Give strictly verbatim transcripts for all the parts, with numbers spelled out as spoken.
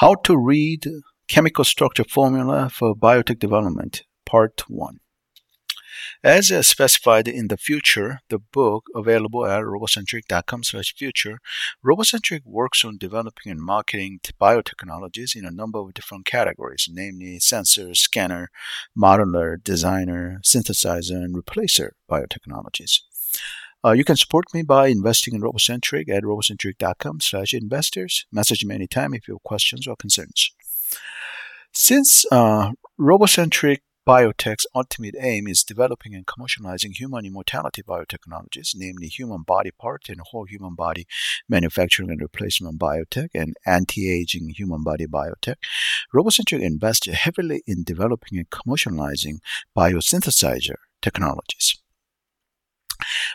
How to read chemical structure formula for biotech development, part one. As specified in the Future, the book available at robocentric dot com slash future, Robocentric works on developing and marketing biotechnologies in a number of different categories, namely sensor, scanner, modeler, designer, synthesizer, and replacer biotechnologies. Uh, you can support me by investing in Robocentric at robocentric dot com slash investors. Message me anytime if you have questions or concerns. Since uh, Robocentric Biotech's ultimate aim is developing and commercializing human immortality biotechnologies, namely human body part and whole human body manufacturing and replacement biotech and anti-aging human body biotech, Robocentric invests heavily in developing and commercializing biosynthesizer technologies.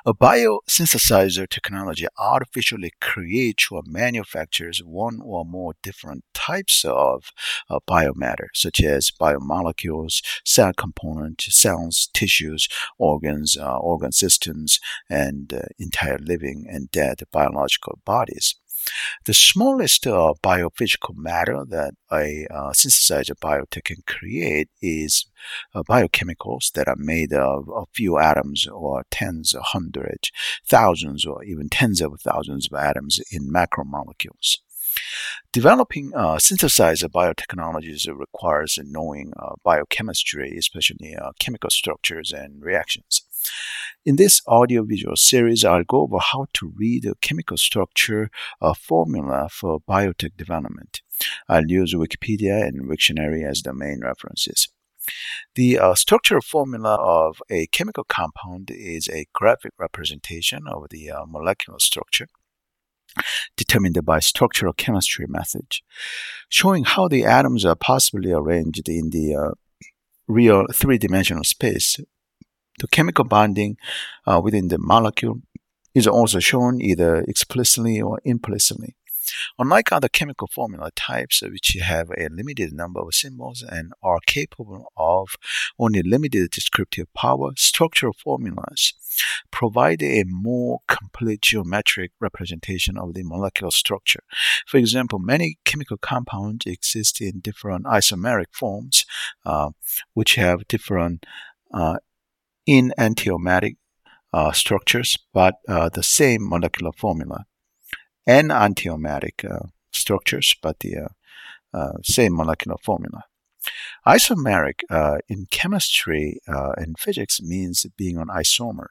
A biosynthesizer technology artificially creates or manufactures one or more different types of uh, biomatter, such as biomolecules, cell components, cells, tissues, organs, uh, organ systems, and uh, entire living and dead biological bodies. The smallest uh, biophysical matter that a uh, synthesizer biotech can create is uh, biochemicals that are made of a few atoms or tens or hundreds, thousands or even tens of thousands of atoms in macromolecules. Developing uh, synthesizer biotechnologies requires knowing uh, biochemistry, especially uh, chemical structures and reactions. In this audio-visual series, I'll go over how to read a chemical structure uh, formula for biotech development. I'll use Wikipedia and Wiktionary as the main references. The uh, structural formula of a chemical compound is a graphic representation of the uh, molecular structure, determined by structural chemistry method, showing how the atoms are possibly arranged in the uh, real three-dimensional space. The chemical bonding uh, within the molecule is also shown either explicitly or implicitly. Unlike other chemical formula types, which have a limited number of symbols and are capable of only limited descriptive power, structural formulas provide a more complete geometric representation of the molecular structure. For example, many chemical compounds exist in different isomeric forms, uh, which have different uh, enantiomeric uh, structures, but uh, the same molecular formula. Enantiomeric uh, structures, but the uh, uh, same molecular formula. Isomeric uh, in chemistry uh, and physics means being an isomer.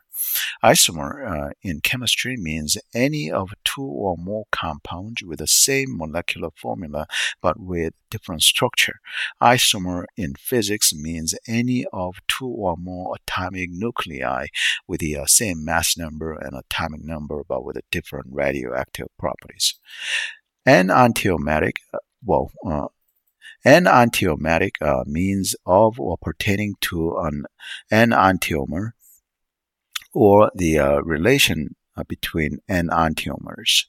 Isomer uh, in chemistry means any of two or more compounds with the same molecular formula but with different structure. Isomer in physics means any of two or more atomic nuclei with the uh, same mass number and atomic number but with different radioactive properties. Enantiomeric, uh, well, uh, Enantiomeric uh, means of or pertaining to an enantiomer or the uh, relation uh, between enantiomers.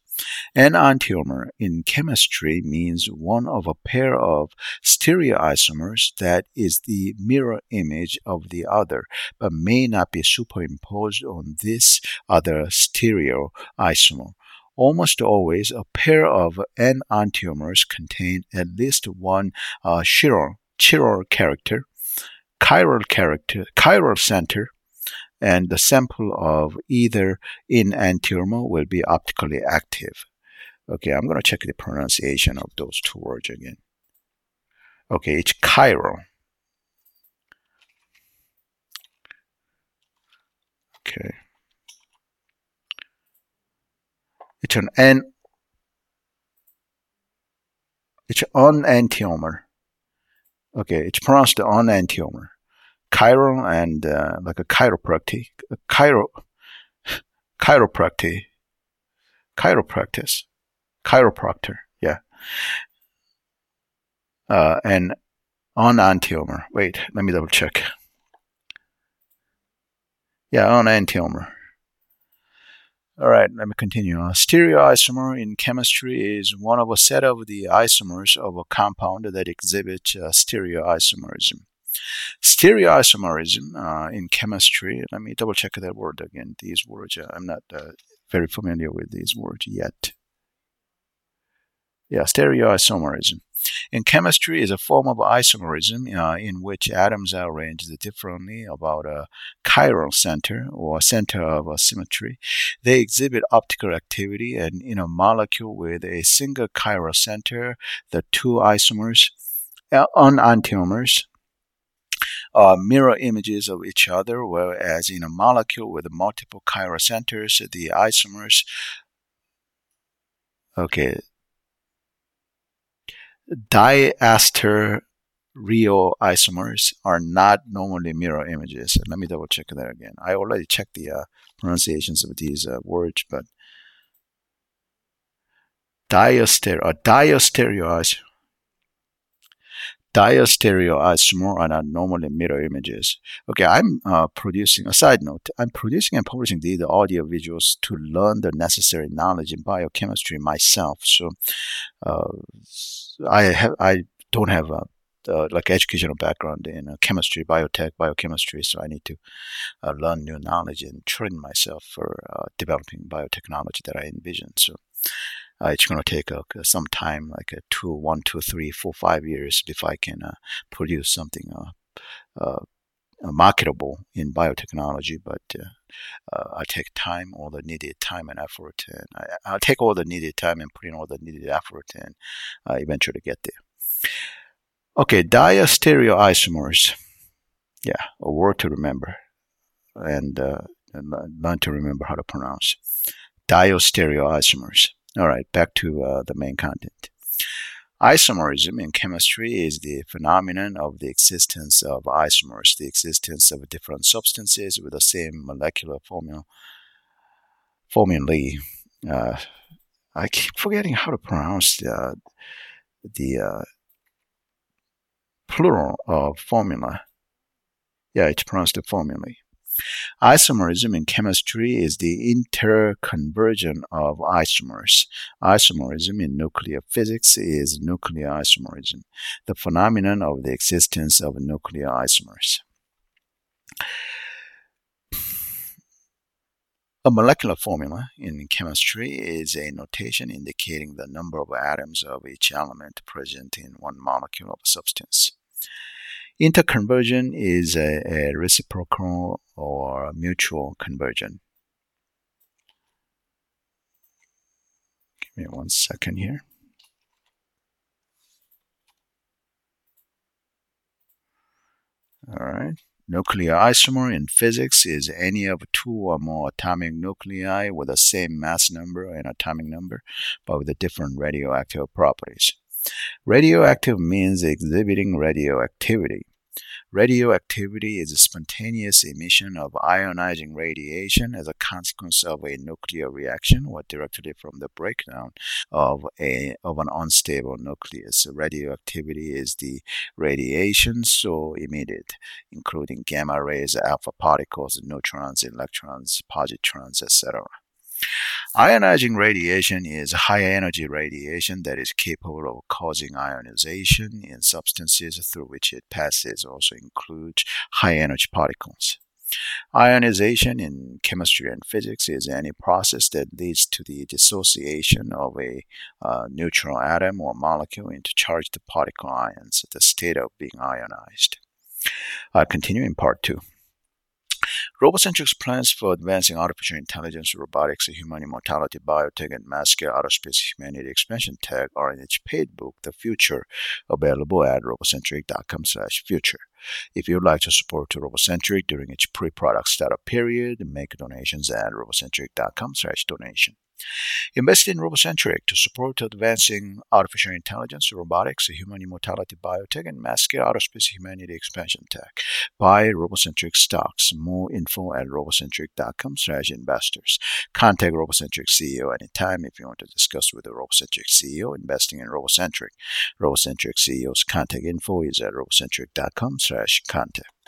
Enantiomer in chemistry means one of a pair of stereoisomers that is the mirror image of the other, but may not be superimposed on this other stereoisomer. Almost always, a pair of enantiomers contain at least one uh, chiral, chiral character, chiral character, chiral center, and the sample of either enantiomer will be optically active. Okay, I'm going to check the pronunciation of those two words again. Okay, it's chiral. Okay. It's an N. It's an enantiomer. Okay, it's pronounced enantiomer. Chiral and uh, like a chiropractic, a chiro, chiropractic, chiropractic, chiropractor. Yeah, uh, and enantiomer. Wait, let me double check. Yeah, enantiomer. All right, let me continue. A stereoisomer in chemistry is one of a set of the isomers of a compound that exhibit uh, stereoisomerism. Stereoisomerism uh, in chemistry, let me double check that word again. These words, uh, I'm not uh, very familiar with these words yet. Yeah, stereoisomerism In chemistry, is a form of isomerism uh, in which atoms are arranged differently about a chiral center or center of symmetry. They exhibit optical activity, and in a molecule with a single chiral center, the two isomers, enantiomers, Uh, mirror images of each other, whereas in a molecule with multiple chiral centers, the isomers okay, diastereoisomers are not normally mirror images. Let me double check that again. I already checked the uh, pronunciations of these uh, words, but diastere, uh, diastereoisomers. Diastereoisomers are not normally mirror images. Okay, I'm uh, producing, a side note, I'm producing and publishing these audio visuals to learn the necessary knowledge in biochemistry myself. So uh, I have, I don't have a, uh, like educational background in uh, chemistry, biotech, biochemistry, so I need to uh, learn new knowledge and train myself for uh, developing biotechnology that I envision. So Uh, it's going to take uh, some time, like uh, two, one, two, three, four, five years before I can uh, produce something uh, uh, marketable in biotechnology. But uh, uh, I'll take time, all the needed time and effort. And I, I'll take all the needed time and put in all the needed effort and uh, eventually get there. Okay, diastereoisomers. Yeah, a word to remember and, uh, and learn to remember how to pronounce. Diastereoisomers. All right, back to uh, the main content. Isomerism in chemistry is the phenomenon of the existence of isomers, the existence of different substances with the same molecular formula. Formulae. Uh, I keep forgetting how to pronounce the, the uh, plural of formula. Yeah, it's pronounced formulae. Isomerism in chemistry is the interconversion of isomers. Isomerism in nuclear physics is nuclear isomerism, the phenomenon of the existence of nuclear isomers. A molecular formula in chemistry is a notation indicating the number of atoms of each element present in one molecule of a substance. Interconversion is a, a reciprocal or mutual conversion. Give me one second here. All right. Nuclear isomer in physics is any of two or more atomic nuclei with the same mass number and atomic number, but with different radioactive properties. Radioactive means exhibiting radioactivity. Radioactivity is a spontaneous emission of ionizing radiation as a consequence of a nuclear reaction or directly from the breakdown of, a, of an unstable nucleus. Radioactivity is the radiation so emitted, including gamma rays, alpha particles, neutrons, electrons, positrons, et cetera. Ionizing radiation is high-energy radiation that is capable of causing ionization in substances through which it passes, also includes high-energy particles. Ionization in chemistry and physics is any process that leads to the dissociation of a uh, neutral atom or molecule into charged particle ions, the state of being ionized. I'll continue in part two. Robocentric's plans for advancing artificial intelligence, robotics, human immortality, biotech, and mass scale outer space humanity expansion tech are in its paid book, The Future, available at robocentric dot com slash future. If you'd like to support Robocentric during its pre-product startup period, make donations at robocentric dot com slash donation. Invest in Robocentric to support advancing artificial intelligence, robotics, human immortality, biotech, and mass scale outer space humanity expansion tech. Buy Robocentric stocks. More info at robocentric dot com slash investors. Contact Robocentric C E O anytime if you want to discuss with the Robocentric C E O investing in Robocentric. Robocentric C E O's contact info is at robocentric dot com slash contact.